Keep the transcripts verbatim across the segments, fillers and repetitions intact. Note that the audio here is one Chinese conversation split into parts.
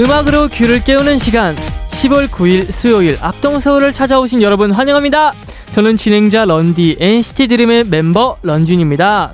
음악으로 귀를 깨우는 시간, 시월 구일 수요일 악동서울을 찾아오신 여러분 환영합니다. 저는 진행자 런디, 엔시티 드림의 멤버 런쥔입니다.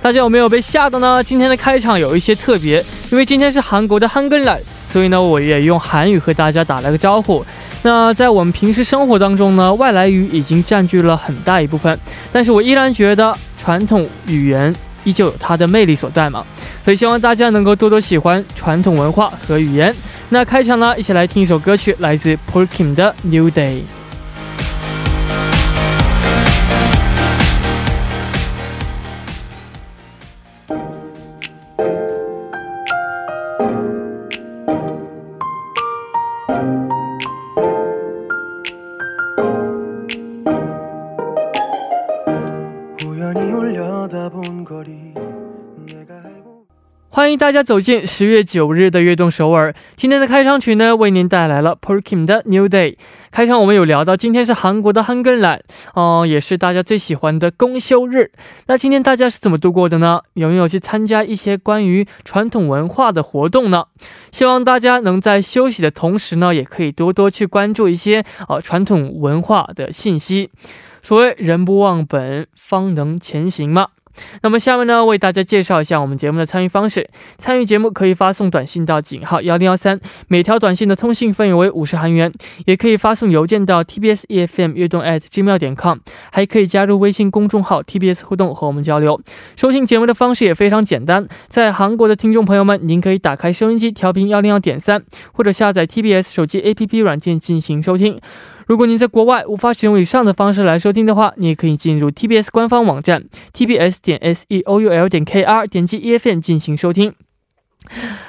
大家有没有被吓到呢？今天的开场有一些特别，因为今天是韩国的汉根날，所以呢我也用韩语和大家打了个招呼。 那在我们平时生活当中呢，外来语已经占据了很大一部分，但是我依然觉得传统语言依旧有它的魅力所在嘛，所以希望大家能够多多喜欢传统文化和语言。 那开场呢，一起来听一首歌曲， 来自 Paul Kim 的 New Day。 欢迎大家走进十月九日的悦动首尔。今天的开场曲呢，为您带来了 Paul Kim 的 New Day。 开场我们有聊到今天是韩国的汉根懒， 어, 也是大家最喜欢的公休日。那今天大家是怎么度过的呢？ 有没有去参加一些关于传统文化的活动呢？ 希望大家能在休息的同时呢，也可以多多去关注一些 어, 传统文化的信息。所谓人不忘本，方能前行嘛。 那么下面呢，为大家介绍一下我们节目的参与方式。 参与节目可以发送短信到井号一零一三， 每条短信的通信费用为 五十韩元， 也可以发送邮件到 tbs efm 悦动 at gmail 点 com， 还可以加入微信公众号 tbs 互动和我们交流。 收听节目的方式也非常简单， 在韩国的听众朋友们，您可以打开收音机调频一零一点三， 或者下载 tbs 手机 app 软件进行收听。 如果您在国外无法使用以上的方式来收听的话，你也可以进入 티비에스 官方网站 티비에스 닷 세울 닷 케이알， 点击 이에프엠 进行收听。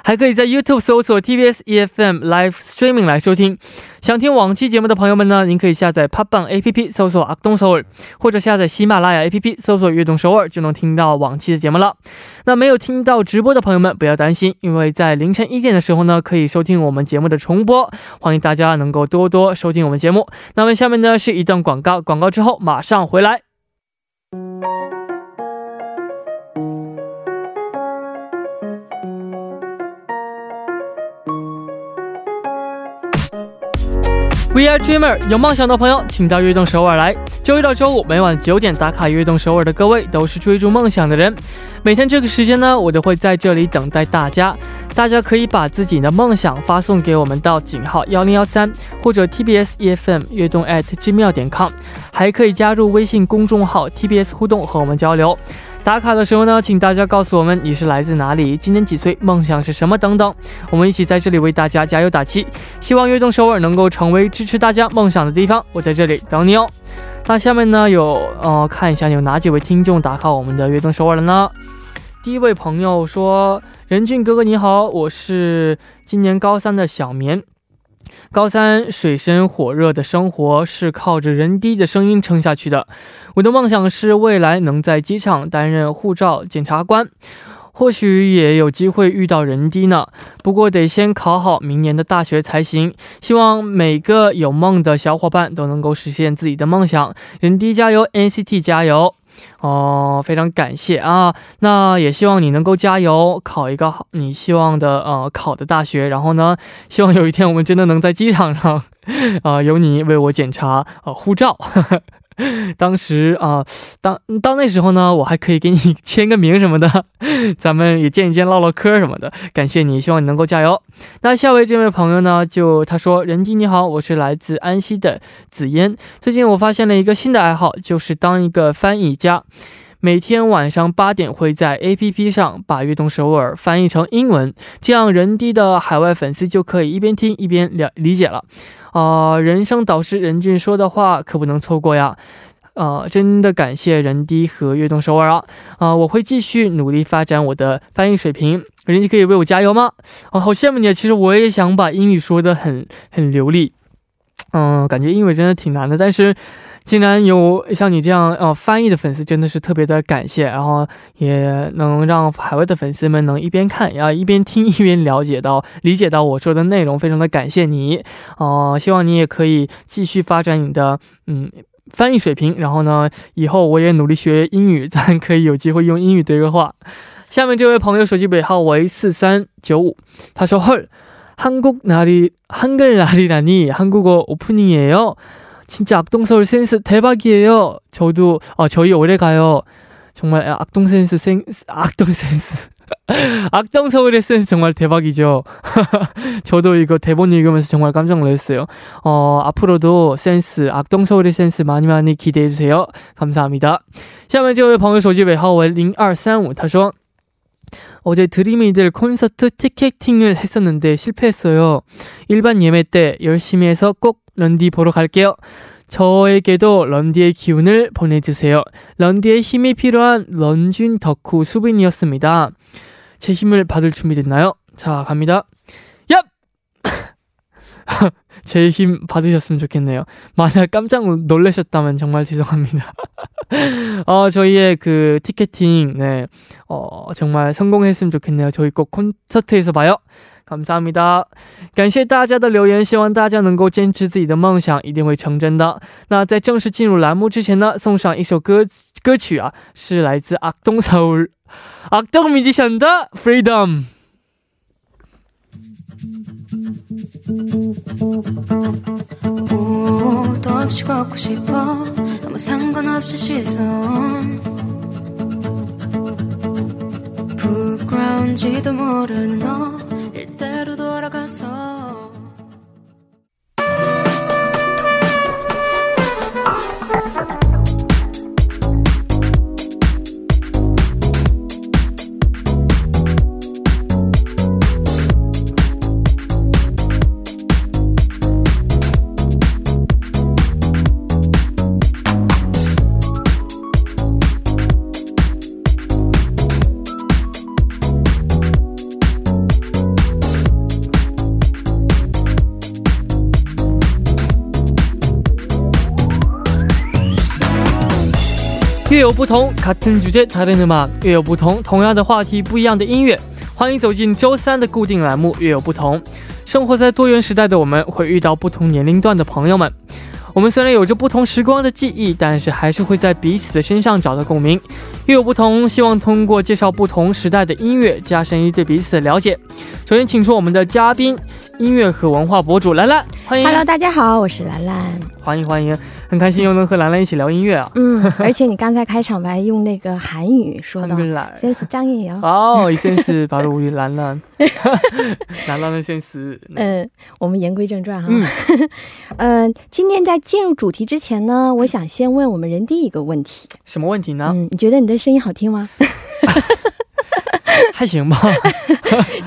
还可以在 YouTube 搜索 티비에스 이에프엠 Live Streaming 来收听。想听往期节目的朋友们呢，您可以下载 팟빵 에이피피 搜索 악동서울， 或者下载喜马拉雅 에이피피 搜索 悦动首尔就能听到往期的节目了。那没有听到直播的朋友们不要担心，因为在凌晨一点的时候呢，可以收听我们节目的重播。欢迎大家能够多多收听我们节目。 那么下面呢是一段广告，广告之后马上回来。 We Are Dreamer 有梦想的朋友请到悦动首尔来。周一到周五每晚九点打卡悦动首尔的各位都是追逐梦想的人，每天这个时间呢，我都会在这里等待大家。 大家可以把自己的梦想发送给我们到 井号一零一三， 或者 tbs efm 悦动 at gmail 点 com， 还可以加入微信公众号 tbs 互动和我们交流。 打卡的时候呢，请大家告诉我们你是来自哪里，今天几岁，梦想是什么等等，我们一起在这里为大家加油打气，希望悦动首尔能够成为支持大家梦想的地方。我在这里等你哦。 那下面呢有呃看一下有哪几位听众打卡我们的悦动首尔了呢。 第一位朋友说，仁俊哥哥你好，我是今年高三的小棉， 高三水深火热的生活是靠着人低的声音撑下去的。 我的梦想是未来能在机场担任护照检察官， 或许也有机会遇到人低呢， 不过得先考好明年的大学才行。 希望每个有梦的小伙伴都能够实现自己的梦想，人低加油， 엔시티 加油。 哦，非常感谢啊，那也希望你能够加油，考一个你希望的呃考的大学，然后呢，希望有一天我们真的能在机场上啊有你为我检查呃护照。 当时啊，当到那时候呢，我还可以给你签个名什么的，咱们也见一见唠唠嗑什么的，感谢你，希望你能够加油。 那下位这位朋友呢，就他说，仁基你好，我是来自安溪的紫嫣， 最近我发现了一个新的爱好，就是当一个翻译家， 每天晚上八点会在 에이피피 上把悦动首尔翻译成英文， 这样人低的海外粉丝就可以一边听一边理解了。 어, 人生导师任俊说的话可不能错过呀。 어, 真的感谢仁迪和悦动首尔啊。 어, 我会继续努力发展我的翻译水平， 仁迪可以为我加油吗？ 어, 好羡慕你，其实我也想把英语说得很很流利。 어, 感觉英语真的挺难的，但是 竟然有像你这样翻译的粉丝真的是特别的感谢，然后也能让海外的粉丝们能一边看然后一边听一边了解到理解到我说的内容，非常的感谢你。希望你也可以继续发展你的翻译水平，然后呢以后我也努力学英语，咱可以有机会用英语对话。下面这位朋友手机尾号为四三九五，他说， 한국날이, 한글날이라니 한국어 오프닝이에요. 진짜 악동서울 센스 대박이에요. 저도, 어, 저희 오래 가요. 정말 악동 센스, 생, 악동 센스. 악동 서울의 센스 정말 대박이죠. 저도 이거 대본 읽으면서 정말 깜짝 놀랐어요. 어, 앞으로도 센스, 악동 서울의 센스 많이 많이 기대해주세요. 감사합니다. 下面这位朋友手机尾号为零二三五他说 어제 드림이들 콘서트 티켓팅을 했었는데 실패했어요. 일반 예매 때 열심히 해서 꼭 런디 보러 갈게요. 저에게도 런디의 기운을 보내주세요. 런디의 힘이 필요한 런쥔 덕후 수빈이었습니다. 제 힘을 받을 준비 됐나요? 자, 갑니다. 얍! 제 힘 받으셨으면 좋겠네요. 만약 깜짝 놀라셨다면 정말 죄송합니다. 어, 저희의 그 티켓팅, 네, 어, 정말 성공했으면 좋겠네요. 저희 꼭 콘서트에서 봐요. 감사합니다. 感谢大家的留言，希望大家能够坚持自己的梦想，一定会成真的。那在正式进入栏目之前呢，送上一首歌歌曲啊，是来自 악동 서울 악동 뮤지션의 Freedom。 옷도 없이 걷고 싶어 아무 상관없이 시선 부끄러운지도 모르는 너 일대로 돌아가서月有不同 같은 주제 다른 음악 月有不同 同样的话题不一样的音乐 欢迎走进周三的固定栏目月有不同 生活在多元时代的我们会遇到不同年龄段的朋友们 我们虽然有着不同时光的记忆 但是还是会在彼此的身上找到共鸣。 月有不同 希望通过介绍不同时代的音乐加深对彼此的了解。 首先请出我们的嘉宾 音乐和文化博主兰兰， 欢迎。 Hello， 大家好，我是兰兰。 欢迎欢迎， 很开心又能和兰兰一起聊音乐啊。 嗯，而且你刚才开场白用那个韩语说到 센스 짱이에요. 아, 이 센스 바로 우리 란란. 란란의 센스. 嗯，我们言归正传啊。嗯，今天在进入主题之前呢，我想先问我们人第一个问题。什么问题呢？嗯，你觉得你的声音好听吗？ 还行吧。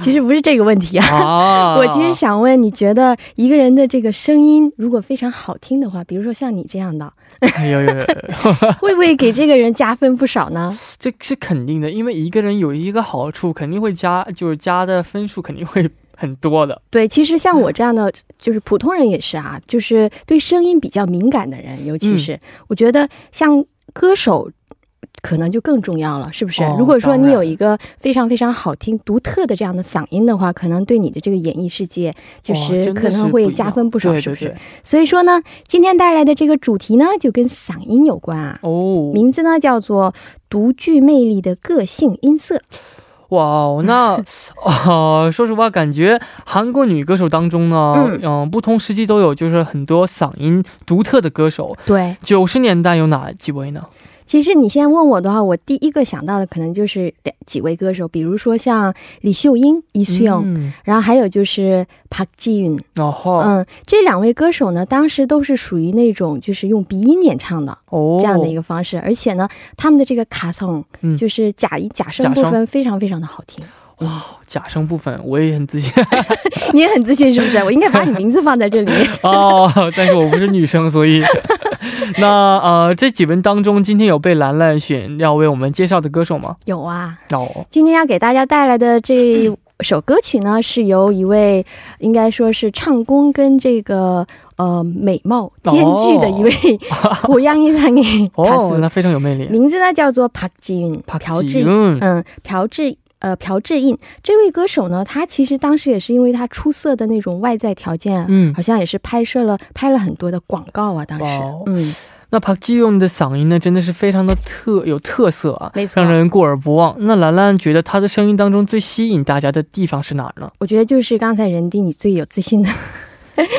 其实不是这个问题啊，我其实想问你觉得一个人的这个声音如果非常好听的话，比如说像你这样的，会不会给这个人加分不少呢？这是肯定的，因为一个人有一个好处肯定会加，就是加的分数肯定会 很多的。对，其实像我这样的就是普通人也是啊，就是对声音比较敏感的人，尤其是我觉得像歌手 可能就更重要了，是不是？如果说你有一个非常非常好听独特的这样的嗓音的话，可能对你的这个演艺世界就是可能会加分不少，是不是？所以说呢，今天带来的这个主题呢就跟嗓音有关啊，名字呢叫做独具魅力的个性音色。 哇，那说实话感觉韩国女歌手当中呢，不同时期都有，就是很多嗓音独特的歌手。对，九十年代有哪几位呢？ 其实你现在问我的话，我第一个想到的可能就是几位歌手，比如说像李秀英、이수영，然后还有就是박지윤。 这两位歌手呢，当时都是属于那种就是用鼻音演唱的这样的一个方式，而且呢他们的这个가성就是假声部分非常非常的好听。 哇，假声部分我也很自信。你也很自信是不是？我应该把你名字放在这里。哦，但是我不是女生，所以那呃这几位当中今天有被兰兰选要为我们介绍的歌手吗？有啊。哦，今天要给大家带来的这首歌曲呢，是由一位应该说是唱功跟这个 呃美貌兼具的一位고양이상의 가수，那非常有魅力。名字呢叫做朴智英，朴智英，嗯朴智 呃朴智英这位歌手呢，他其实当时也是因为他出色的那种外在条件，好像也是拍摄了拍了很多的广告啊，当时。嗯。那朴智英的嗓音呢真的是非常的特有特色啊，让人过而不忘。那兰兰觉得她的声音当中最吸引大家的地方是哪呢？我觉得就是刚才人弟你最有自信的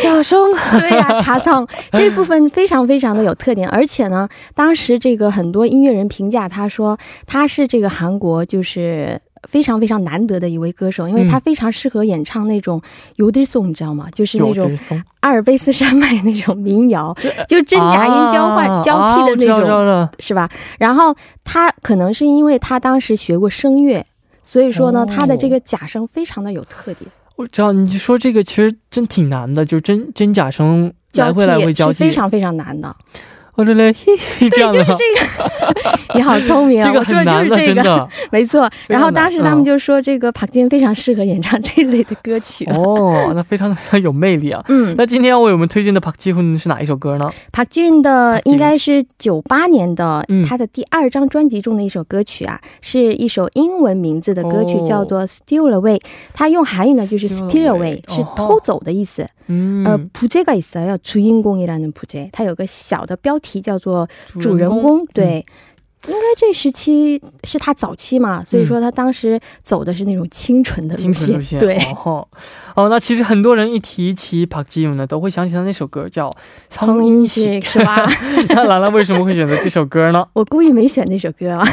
小声。对呀，他唱这部分非常非常的有特点，而且呢当时这个很多音乐人评价他说他是这个韩国就是 非常非常难得的一位歌手，因为他非常适合演唱那种有点颂，你知道吗？就是那种阿尔卑斯山脉那种民谣，就真假音交换交替的那种，是吧？然后他可能是因为他当时学过声乐，所以说呢他的这个假声非常的有特点。我知道你说这个其实真挺难的，就真真假声来回来会交替，非常非常难的。 对，就这个你好聪明，这个很难的，真的没错。然后当时他们就说这个朴智英非常适合演唱这一类的歌曲哦。那非常有魅力啊。那今天我为我们推荐的朴智英是哪一首歌呢？朴智英的应该是九八年的，他的第二张专辑中的一首歌曲啊，是一首英文名字的歌曲，叫做 Steal Away。 它用韩语呢就是 Steal Away， 是 偷走的意思。 어, 부제가 있어요. 주인공이라는 부제. 它有个小的标题叫做主人公。 对， 应该这时期是他早期嘛，所以说他当时走的是那种清纯的路线。对，哦，那其实很多人一提起朴智英呢都会想起他那首歌叫성인식，是吧？那兰兰为什么会选择这首歌呢？我故意没选那首歌啊，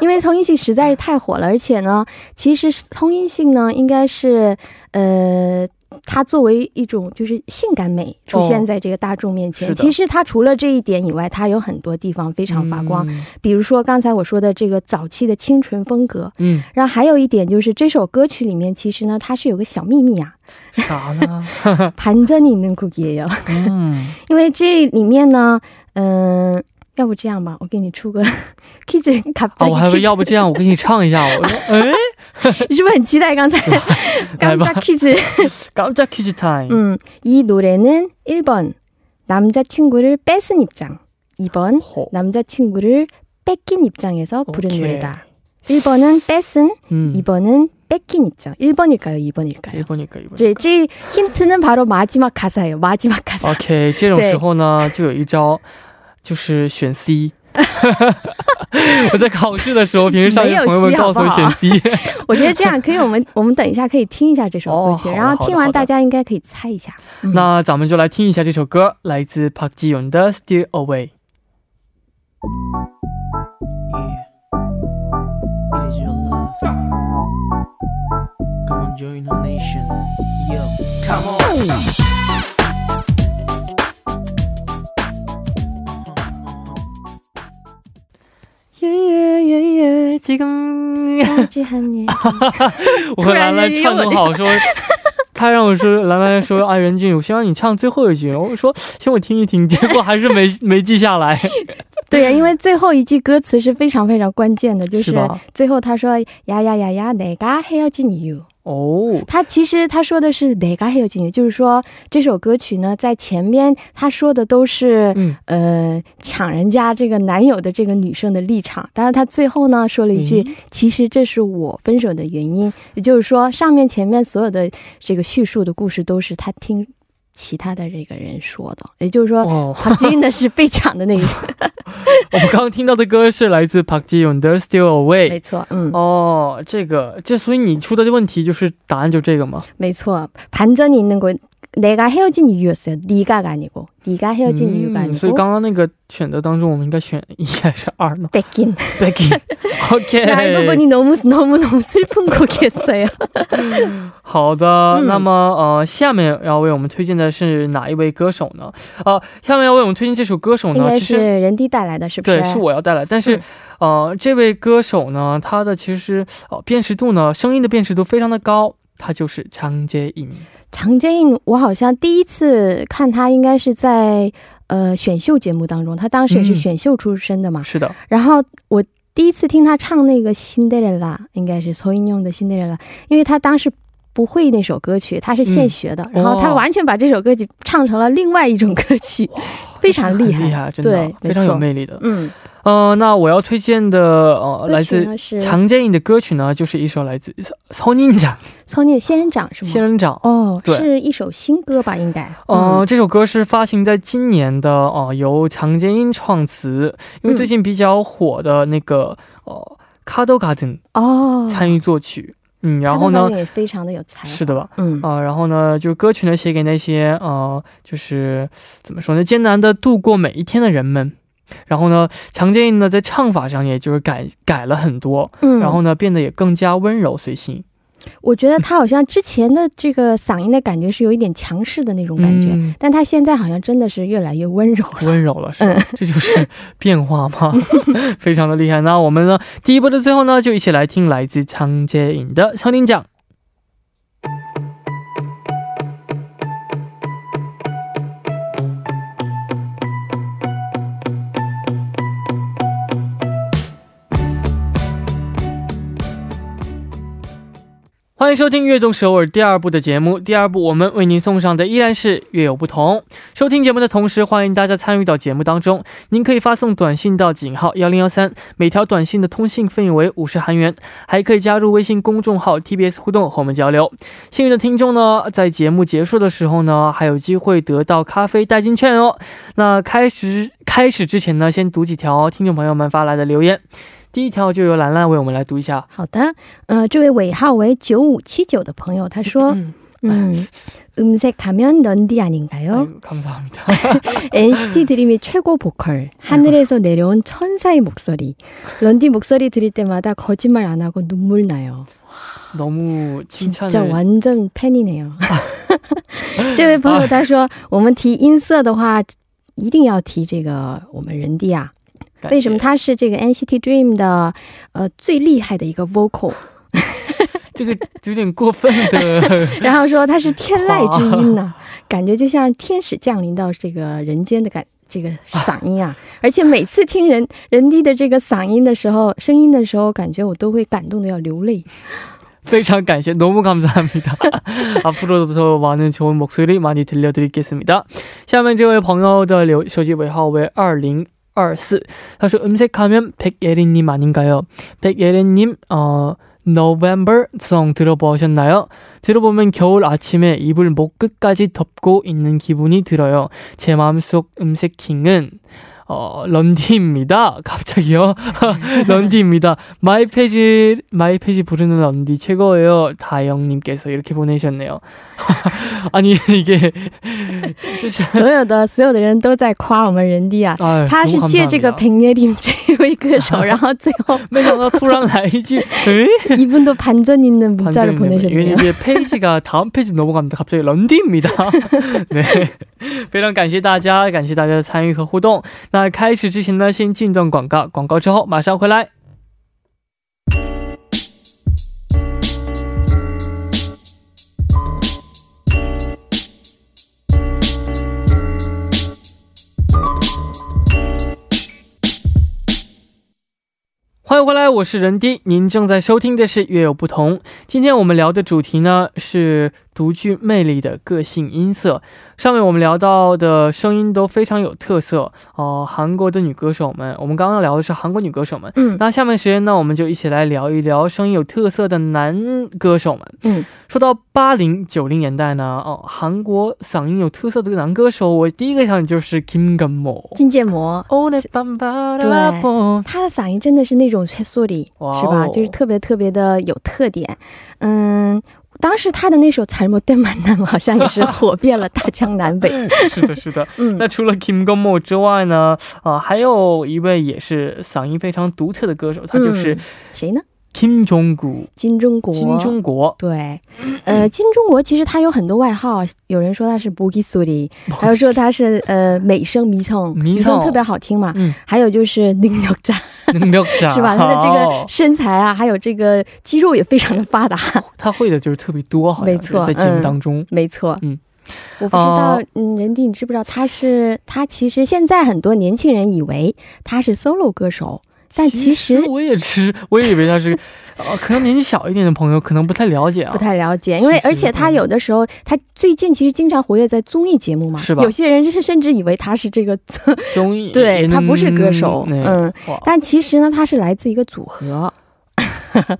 因为성인식实在是太火了，而且呢其实성인식呢应该是呃 他作为一种就是性感美出现在这个大众面前，其实他除了这一点以外，他有很多地方非常发光，比如说刚才我说的这个早期的清纯风格，然后还有一点就是这首歌曲里面其实呢它是有个小秘密啊。啥呢？반전이 있는 곡이에요。因为这里面呢嗯 要不这样吧，我给你出个퀴즈，갑자기 어还不要不这样，我给你唱一下。我说哎，是不是很期待刚才？깜짝 퀴즈, 깜짝 퀴즈 타임. 음, 이 노래는 일 번 남자친구를 뺏은 입장, 이 번 남자친구를 뺏긴 입장에서 부른 노래다. 일 번은 뺏은, 이 번은 뺏긴 입장. 일 번일까요? 이 번일까요? 일 번일까요? 이 번일까요? 이 힌트는 바로 마지막 가사예요. 마지막 가사. 오케이, 这种时候呢就有一招。 就是选 C。 我在考试的时候平时上学朋友们告诉我选C。我觉得这样可以，我们我们等一下可以听一下这首歌曲，然后听完大家应该可以猜一下。那咱们就来听一下这首歌，来自 朴智英的 Steal Away。 It is your love. Come on, join the nation. Yo, come on. 예예예예 지금 까지한 얘突然有我让兰兰唱得好说他让我说兰兰说啊，仁俊我希望你唱最后一句，我说希望我听一听结果还是没没记下来。对呀，因为最后一句歌词是非常非常关键的，就是最后他说呀呀呀呀 내가 헤어진 이유。 他其实他说的是 내가 헤어진 이유， 就是说这首歌曲呢在前面他说的都是呃抢人家这个男友的这个女生的立场，但是他最后呢说了一句其实这是我分手的原因，也就是说上面前面所有的这个叙述的故事都是他听 其他的这个人说的，也就是说朴智英的是被抢的那一个。我们刚刚听到的歌是来自 朴智英的 Steal Away。 没错。嗯。哦，这个，这所以你出的问题就是答案就这个吗？没错，반전이 있는 거 내가 헤어진 이유였어요. 네가가 아니고 네가 헤어진 이유가 아니고. 所以刚刚那个选的当中我们应该选一还是二呢？ 뺏긴. 뺏긴. OK. 알고 보니 너무 너무 너무 슬픈 곡이었어요. 好的，那么呃下面要为我们推荐的是哪一位歌手呢？呃下面要为我们推荐这首歌手呢应该是人弟带来的，是不是？对，是我要带来但是呃这位歌手呢他的其实呃辨识度呢声音的辨识度非常的高， 他就是张杰英。张杰英我好像第一次看他应该是在呃选秀节目当中，他当时也是选秀出身的嘛。是的。然后我 第一次听他唱那个 신데렐라， 应该是서인용的 신데렐라， 因为他当时不会那首歌曲，他是现学的，然后他完全把这首歌曲唱成了另外一种歌曲，非常厉害，非常有魅力的。嗯。那我要推荐的来自常建英的歌曲呢就是一首来自仙人掌仙人掌哦是一首新歌吧应该哦这首歌是发行在今年的有常建英创词因为最近比较火的那个 Cado Garden 参与作曲 嗯然后呢也非常的有才是的吧嗯啊然后呢就歌曲呢写给那些呃就是怎么说呢艰难的度过每一天的人们然后呢常建英呢在唱法上也就是改改了很多然后呢变得也更加温柔随性。 我觉得他好像之前的这个嗓音的感觉是有一点强势的那种感觉但他现在好像真的是越来越温柔温柔了是吧这就是变化吗非常的厉害那我们呢第一波的最后呢就一起来听来自常建英的《小林奖》。 欢迎收听《悦动首尔》第二部的节目。 第二部我们为您送上的依然是《乐有不同》。 收听节目的同时欢迎大家参与到节目当中， 您可以发送短信到井号一零一三， 每条短信的通信费为五十韩元， 还可以加入微信公众号 티비에스 互动和我们交流。 幸运的听众呢在节目结束的时候呢还有机会得到咖啡代金券哦。 那开始开始之前呢先读几条听众朋友们发来的留言。 第一条就由兰兰为我们来读一下好的这位尾号为九五七九的朋友他说 음, 음색하면 런디 아닌가요? 아이고, 감사합니다. 엔시티 드림이 최고 보컬, 하늘에서 내려온 천사의 목소리. 런디 목소리 들을 때마다 거짓말 안 하고 눈물 나요. 너무 칭찬을... 진짜 완전 팬이네요. 这位朋友他说我们提音色的话一定要提这个我们人地啊。 为什么他是这个 엔시티 Dream 的呃最厉害的一个 vocal？ 这个有点过分的然后说他是天籁之音呢感觉就像天使降临到这个人间的感这个嗓音啊而且每次听人人地的这个嗓音的时候声音的时候感觉我都会感动的要流泪。 非常感谢，너무감사합니다. 앞으로도 더 많은 좋은 목소리 많이 들려드리겠습니다. 下面这位朋友的手机尾号为 二零二四， 他说 음색하면 백예린님 아닌가요? 백예린님 어, November Song 들어보셨나요? 들어보면 겨울 아침에 이불 목 끝까지 덮고 있는 기분이 들어요. 제 마음속 음색킹은 어, 런디입니다. 갑자기요? 런디입니다. 마이페이지, 마이페이지 부르는 런디 최고예요. 다영님께서 이렇게 보내셨네요. 아니, 이게. 所有的所有的人都在夸我们人地啊他是借这个백예림这位歌手然后最后没想到突然来一句 이분도 반전 있는 문자를 보내셨네요. 이게 페이지가 다음 페이지 넘어갑니다. 갑자기 런디입니다. 네. 非常感谢大家感谢大家的参与和互动。 那开始之前呢先进段广告广告之后马上回来。 欢迎回来，我是人D， 您正在收听的是《乐有不同》。 今天我们聊的主题呢是 独具魅力的个性音色。上面我们聊到的声音都非常有特色，韩国的女歌手们，我们刚刚聊的是韩国女歌手们，那下面时间呢我们就一起来聊一聊声音有特色的男歌手们。说到八零九零年代呢，韩国嗓音有特色的男歌手，我第一个想就是 金钟国。金钟国，对，他的嗓音真的是那种 쇳소리 是吧，就是特别特别的有特点。嗯， 当时他的那首《잘못된만남》好像也是火遍了大江南北。是的，是的。那除了 金钟国 之外呢，还有一位也是嗓音非常独特的歌手，他就是谁呢？ 金钟国， 金钟国， 金钟国，对，呃，金钟国其实他有很多外号，有人说他是보기소리，还有说他是呃美声迷聪，迷聪特别好听嘛， 还有就是능력자， 능력자是吧，他的这个身材啊，还有这个肌肉也非常的发达，他会的就是特别多，没错，在节目当中，没错。 我不知道，嗯，人弟你知不知道他是他其实现在很多年轻人以为他是solo歌手。但其实我也吃我也以为他是可能年纪小一点的朋友可能不太了解，不太了解，因为而且他有的时候他最近其实经常活跃在综艺节目嘛，有些人甚至以为他是这个综艺，对，他不是歌手。嗯，但其实呢他是来自一个组合。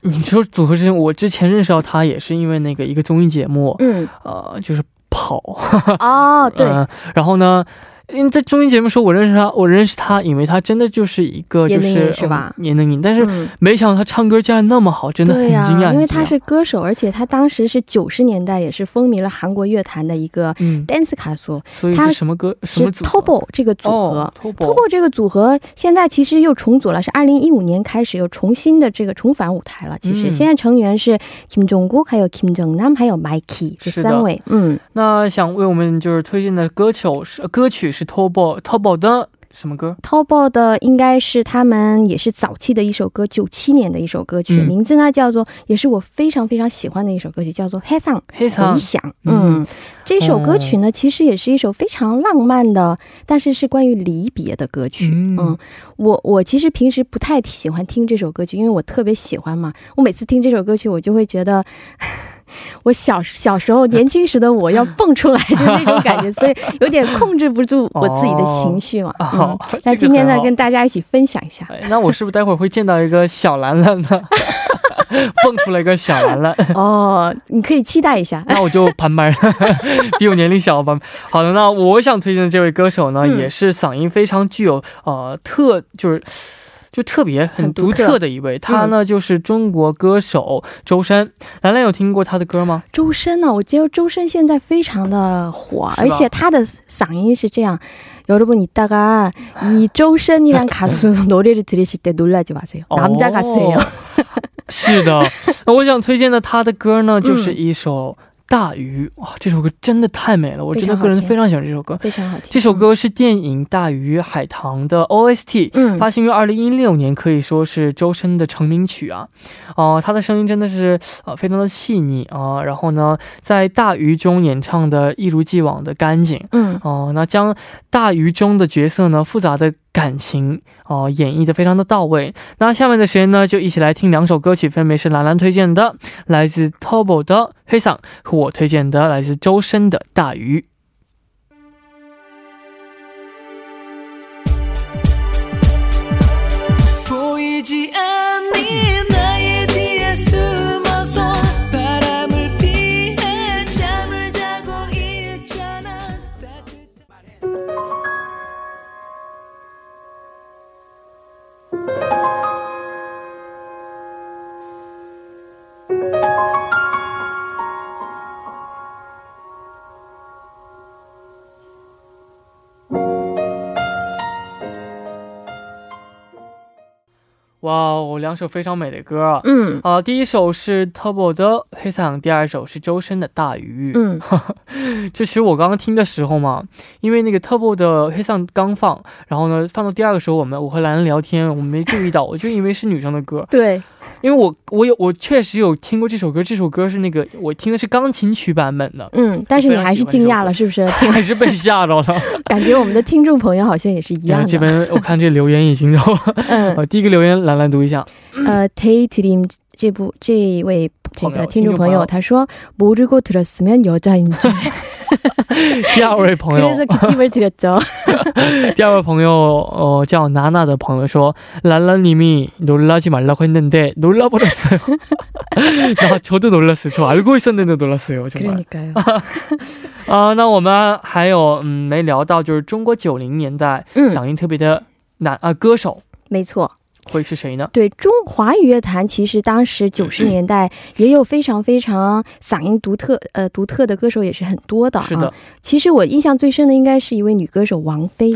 你说组合之前我之前认识到他也是因为那个一个综艺节目，嗯，呃就是跑啊对，然后呢 在综艺节目时候我认识他，我认识他因为他真的就是一个就是但是没想到他唱歌竟然那么好，真的很惊讶。因为他是歌手，而且他当时是九十年代也是风靡了dance卡手，他是 dance卡手， 他是什么歌什么 Turbo 这个组合。 Turbo 这个组合现在其实又重组了，是 二零一五年开始又重新的这个重返舞台了。其实现在成员是 金钟国 还有 金正男 还有 Mikey 这三位。嗯，那想为我们就是推荐的歌曲歌曲 是Turbo Turbo 的什么歌？ Turbo 的应该是他们也是早期的一首歌， 九七年的一首歌曲， 名字呢叫做也是我非常非常喜欢的一首歌曲，叫做 회상 回想。这首歌曲呢其实也是一首非常浪漫的，但是是关于离别的歌曲。我我其实平时不太喜欢听这首歌曲，因为我特别喜欢嘛，我每次听这首歌曲我就会觉得 我小小时候年轻时的我要蹦出来的那种感觉，所以有点控制不住我自己的情绪嘛。那今天呢跟大家一起分享一下，那我是不是待会儿会见到一个小兰兰呢蹦出来一个小兰兰。哦，你可以期待一下。那我就盘盘比我年龄小吧。好的，那我想推荐这位歌手呢也是嗓音非常具有呃特就是 就特别很独特的一位，他呢就是中国歌手周深。兰兰有听过他的歌吗？周深呢，我觉得周深现在非常的火，而且他的嗓音是这样。여러분 이따가 이 조선이랑 가수 노래를 들으실 때 놀라지 마세요. 남자 가수예요. 是的，我想推荐的他的歌呢就是一首 大鱼。哇，这首歌真的太美了，我真的个人非常喜欢这首歌。这首歌是电影《大鱼海棠》的 O S T， 发行于二零一六年， 可以说是周深的成名曲啊。他的声音真的是非常的细腻啊，然后呢在大鱼中演唱的一如既往的干净，那将大鱼中的角色呢复杂的 感情演绎的非常的到位。那下面的时间呢就一起来听两首歌曲，分别是兰兰推荐的来自 Turbo 的 회상 和我推荐的来自周深的 大鱼。 보이지 않니 나의 뒤에 숨어서 바람을 피해 잠을 자고 있잖아. 와우，两首非常美的歌。嗯，啊，第一首是 Turbo 的 회상， 第二首是周深的 大鱼。 嗯，这其实我刚刚听的时候嘛，因为那个 Turbo 的 회상 刚放，然后呢放到第二个时候我们我和兰兰聊天，我们没注意到，我就以为是女生的歌。对。 因为我我有我确实有听过这首歌，这首歌是那个我听的是钢琴曲版本的。嗯，但是你还是惊讶了是不是？还是被吓到了。感觉我们的听众朋友好像也是一样。这边我看这留言已经都呃 Daydream 这部这位 제가听众朋友他说 모르고 들었으면 여자인 줄.第二位朋友 그래서 그 팁을 드렸죠.第二位朋友叫 나나的朋友说 랄라님이 놀라지 말라고 했는데 놀라버렸어요. 나 저도 놀랐어요. 저 알고 있었는데 놀랐어요. 정말. 그러니까요. 那我们还有没聊到就是中国九零年代嗓音特别的男歌手。没错。 会是谁呢？对，中华乐坛其实当时九十年代也有非常非常嗓音独特呃独特的歌手也是很多的。是的，其实我印象最深的应该是一位女歌手王菲。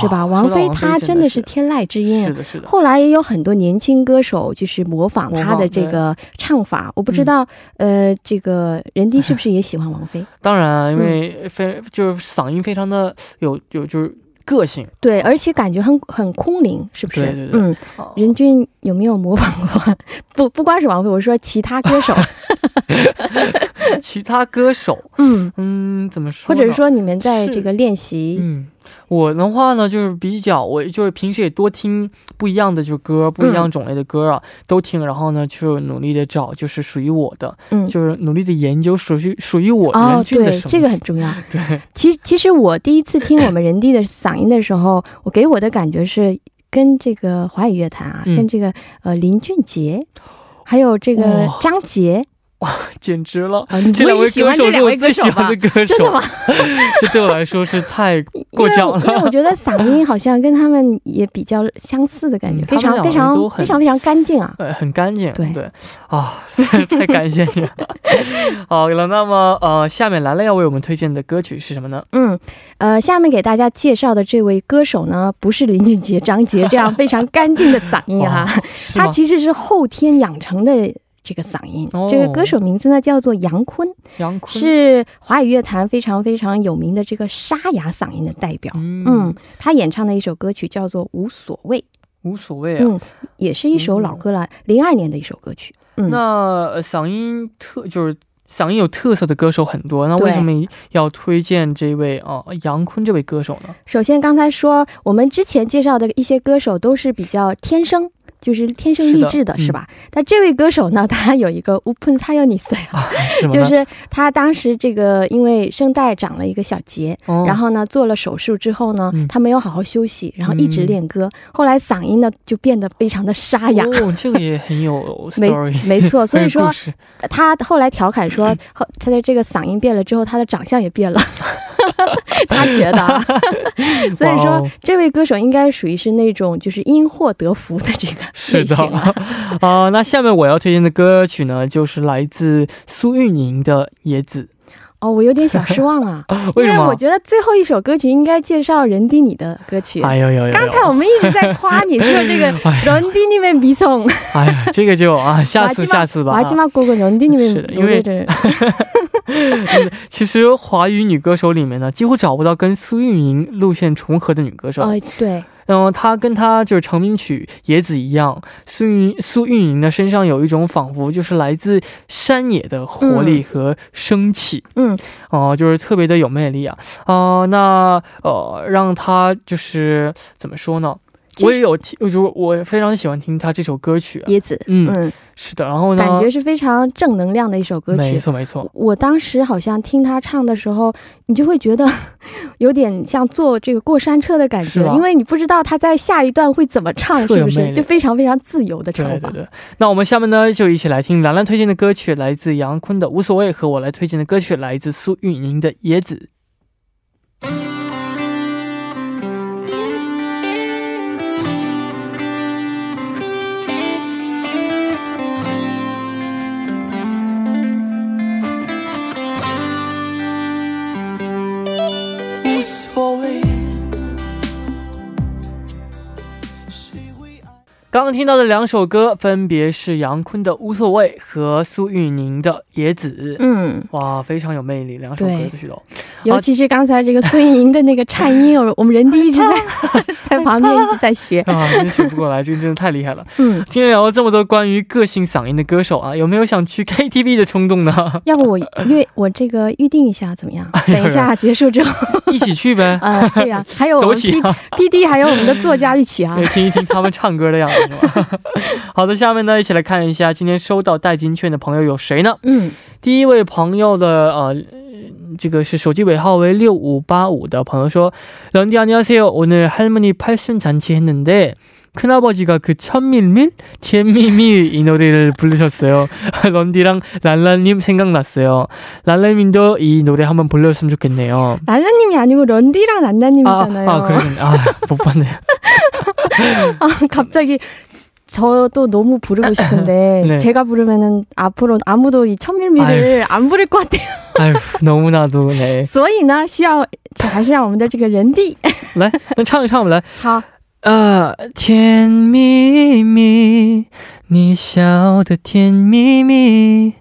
是吧？王菲她真的是天籁之音。是的，是的。后来也有很多年轻歌手就是模仿她的这个唱法，我不知道呃这个人丁是不是也喜欢王菲？当然，因为非就是嗓音非常的有有就是 个性。对，而且感觉很很空灵，是不是？嗯，人均有没有模仿过？不不光是王菲，我说其他歌手。其他歌手，嗯嗯，怎么说？或者说你们在这个练习，嗯。我的话呢就是比较，我就是平时也多听不一样的就歌，不一样种类的歌，然后呢去努力的找就是属于我的，就是努力的研究属于我的，真的是。其实我第一次听我们人地的嗓音的时候，我给我的感觉是跟这个华语乐坛啊，跟这个林俊杰 还有这个张杰，简直了，真的吗？这对我来说是太过奖了，很干净，对我觉得嗓音好像跟他们也比较相似的感觉，非常非常干净啊，很干净。对啊，太感谢你了。好，那么呃下面来了要为我们推荐的歌曲是什么呢？嗯呃下面给大家介绍的这位歌手呢不是林俊杰张杰这样非常干净的嗓音啊，他其实是后天养成的 这个嗓音，这个歌手名字呢叫做杨坤，是华语乐坛非常非常有名的这个沙哑嗓音的代表。嗯，他演唱的一首歌曲叫做无所谓。无所谓啊，也是一首老歌了，零二年的一首歌曲。那嗓音特就是嗓音有特色的歌手很多呢，为什么要推荐这位呃杨坤这位歌手呢？首先刚才说我们之前介绍的一些歌手都是比较天生， 就是天生丽质的是吧？他这位歌手呢，他有一个无喷擦有你塞啊，就是他当时这个因为声带长了一个小结，然后呢做了手术之后呢，他没有好好休息，然后一直练歌，后来嗓音呢就变得非常的沙哑。这个也很有story，没错。所以说他后来调侃说他这个嗓音变了之后，他的长相也变了。 他觉得，所以说这位歌手应该属于是那种就是因祸得福的这个类型了。是的啊，那下面我要推荐的歌曲呢就是来自苏运莹的《野子》。 哦，我有点想失望啊，因为我觉得最后一首歌曲应该介绍人地你的歌曲。哎呦呦，刚才我们一直在夸你说这个人地你们比送。哎呀，这个就啊，下次下次吧。其实华语女歌手里面呢几乎找不到跟苏运莹路线重合的女歌手。对，然后她跟她就是成名曲《野子》一样， 然后他跟他就是成名曲《野子》一样，苏运莹的身上有一种仿佛就是来自山野的活力和生气，嗯，哦，就是特别的有魅力啊。哦，那呃让他就是怎么说呢， 我也有，就是我非常喜欢听他这首歌曲《野子》。嗯，是的，然后呢感觉是非常正能量的一首歌曲，因为你不知道他在下一段会怎么唱，是不是就非常非常自由的唱法。对对对，那我们下面呢就一起来听兰兰推荐的歌曲，来自杨坤的《无所谓》和我来推荐的歌曲来自苏运莹的《野子》。 刚刚听到的两首歌分别是杨坤的《无所谓》和苏运莹的《野子》。嗯，哇，非常有魅力，两首歌的曲都，尤其是刚才这个苏运莹的那个颤音，我们人地一直在在旁边一直在学啊，学不过来，真真太厉害了。今天也要这么多关于个性嗓音的歌手啊，有没有想去 KTV的冲动呢？要不我约我这个预定一下怎么样？等一下结束之后一起去呗。哎呀，还有我们PD还有我们的作家一起啊，可以听一听他们唱歌的样子。好的，下面呢一起来看一下今天收到代金券的朋友有谁呢？嗯，第一位朋友的这个是手机尾号为六五八五的朋友说 런디 안녕하세요. 오늘 할머니 팔순잔치했는데 큰아버지가 그 천밀밀? 천밀밀 이 노래를 부르셨어요. 런디랑 랄라님 생각났어요. 랄라님도 이 노래 한번 불러줬으면 좋겠네요. 랄라님이 아니고 런디랑 랄라님이잖아요. 아, 아 그러면 아, 못 봤네요. 아, 갑자기 저도 너무 부르고 싶은데 네. 제가 부르면은 앞으로 아무도 이 천밀밀을 안 부를 것 같아요. 아유, 너무나도 네. 所以呢需要还是让我们的这个人地来能唱一唱我们来好 甜蜜蜜，你笑得甜蜜蜜，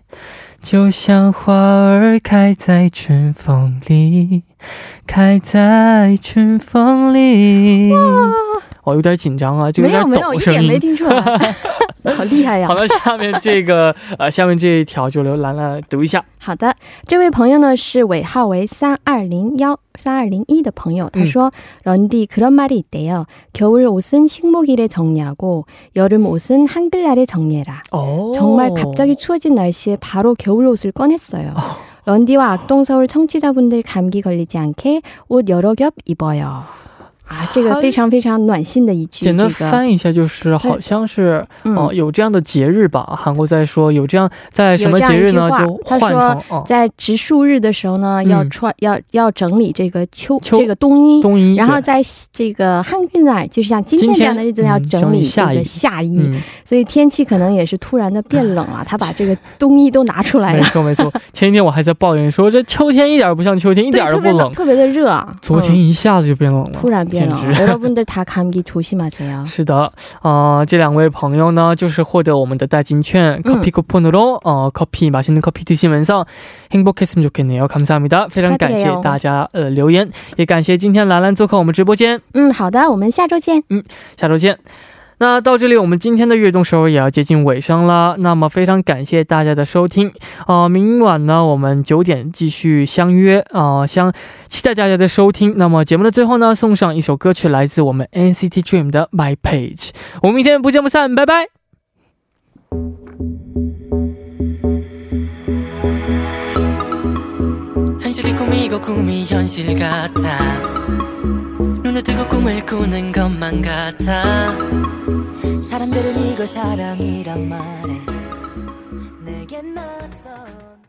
就像花儿开在春风里。开在春风里。 哇，有点紧张啊，这有点抖声。没有没有，一点没听出来。好厉害呀。好的，下面这个，下面这一条就由兰兰读一下。好的，这位朋友呢是尾号为三二零一 삼천이백이요. 다시 런디 그런 말이 있대요. 겨울 옷은 식목일에 정리하고 여름 옷은 한글날에 정리해라. 오. 정말 갑자기 추워진 날씨에 바로 겨울 옷을 꺼냈어요. 런디와 악동서울 청취자분들 감기 걸리지 않게 옷 여러 겹 입어요. 啊，这个非常非常暖心的一句。简单翻译一下就是好像是有这样的节日吧，韩国在说有这样在什么节日呢就换成这在植树日的时候呢要整理这个秋这个冬衣，然后在这个汉语来就像今天这样的日子要整理下个夏衣，所以天气可能也是突然的变冷了，它把这个冬衣都拿出来，没错没错。前一天我还在抱怨说这秋天一点不像秋天，一点都不冷，特别的热，昨天一下子就变冷了，突然变冷。 여러분들 다 감기 조심하세요. 是的，这两位朋友呢就是获得我们的代金券 커피 쿠폰으로 커피 맛있는 커피 드시면서 행복했으면 좋겠네요. 감사합니다. 非常感谢大家留言，也感谢今天兰兰做客我们直播间。嗯，好的，我们下周见。嗯，下周见。 那到这里我们今天的悦动首尔也要接近尾声了，那么非常感谢大家的收听，明晚呢我们九点继续相约，期待大家的收听。那么节目的最后呢送上一首歌曲，来自我们 엔시티 Dream 的 My Page。 我们明天不见不散，拜拜。 현실이 꿈이고 꿈이 현실 같아 눈을 뜨고 꿈을 꾸는 것만 같아 사람들은 이걸 사랑이란 말해 내겐 낯선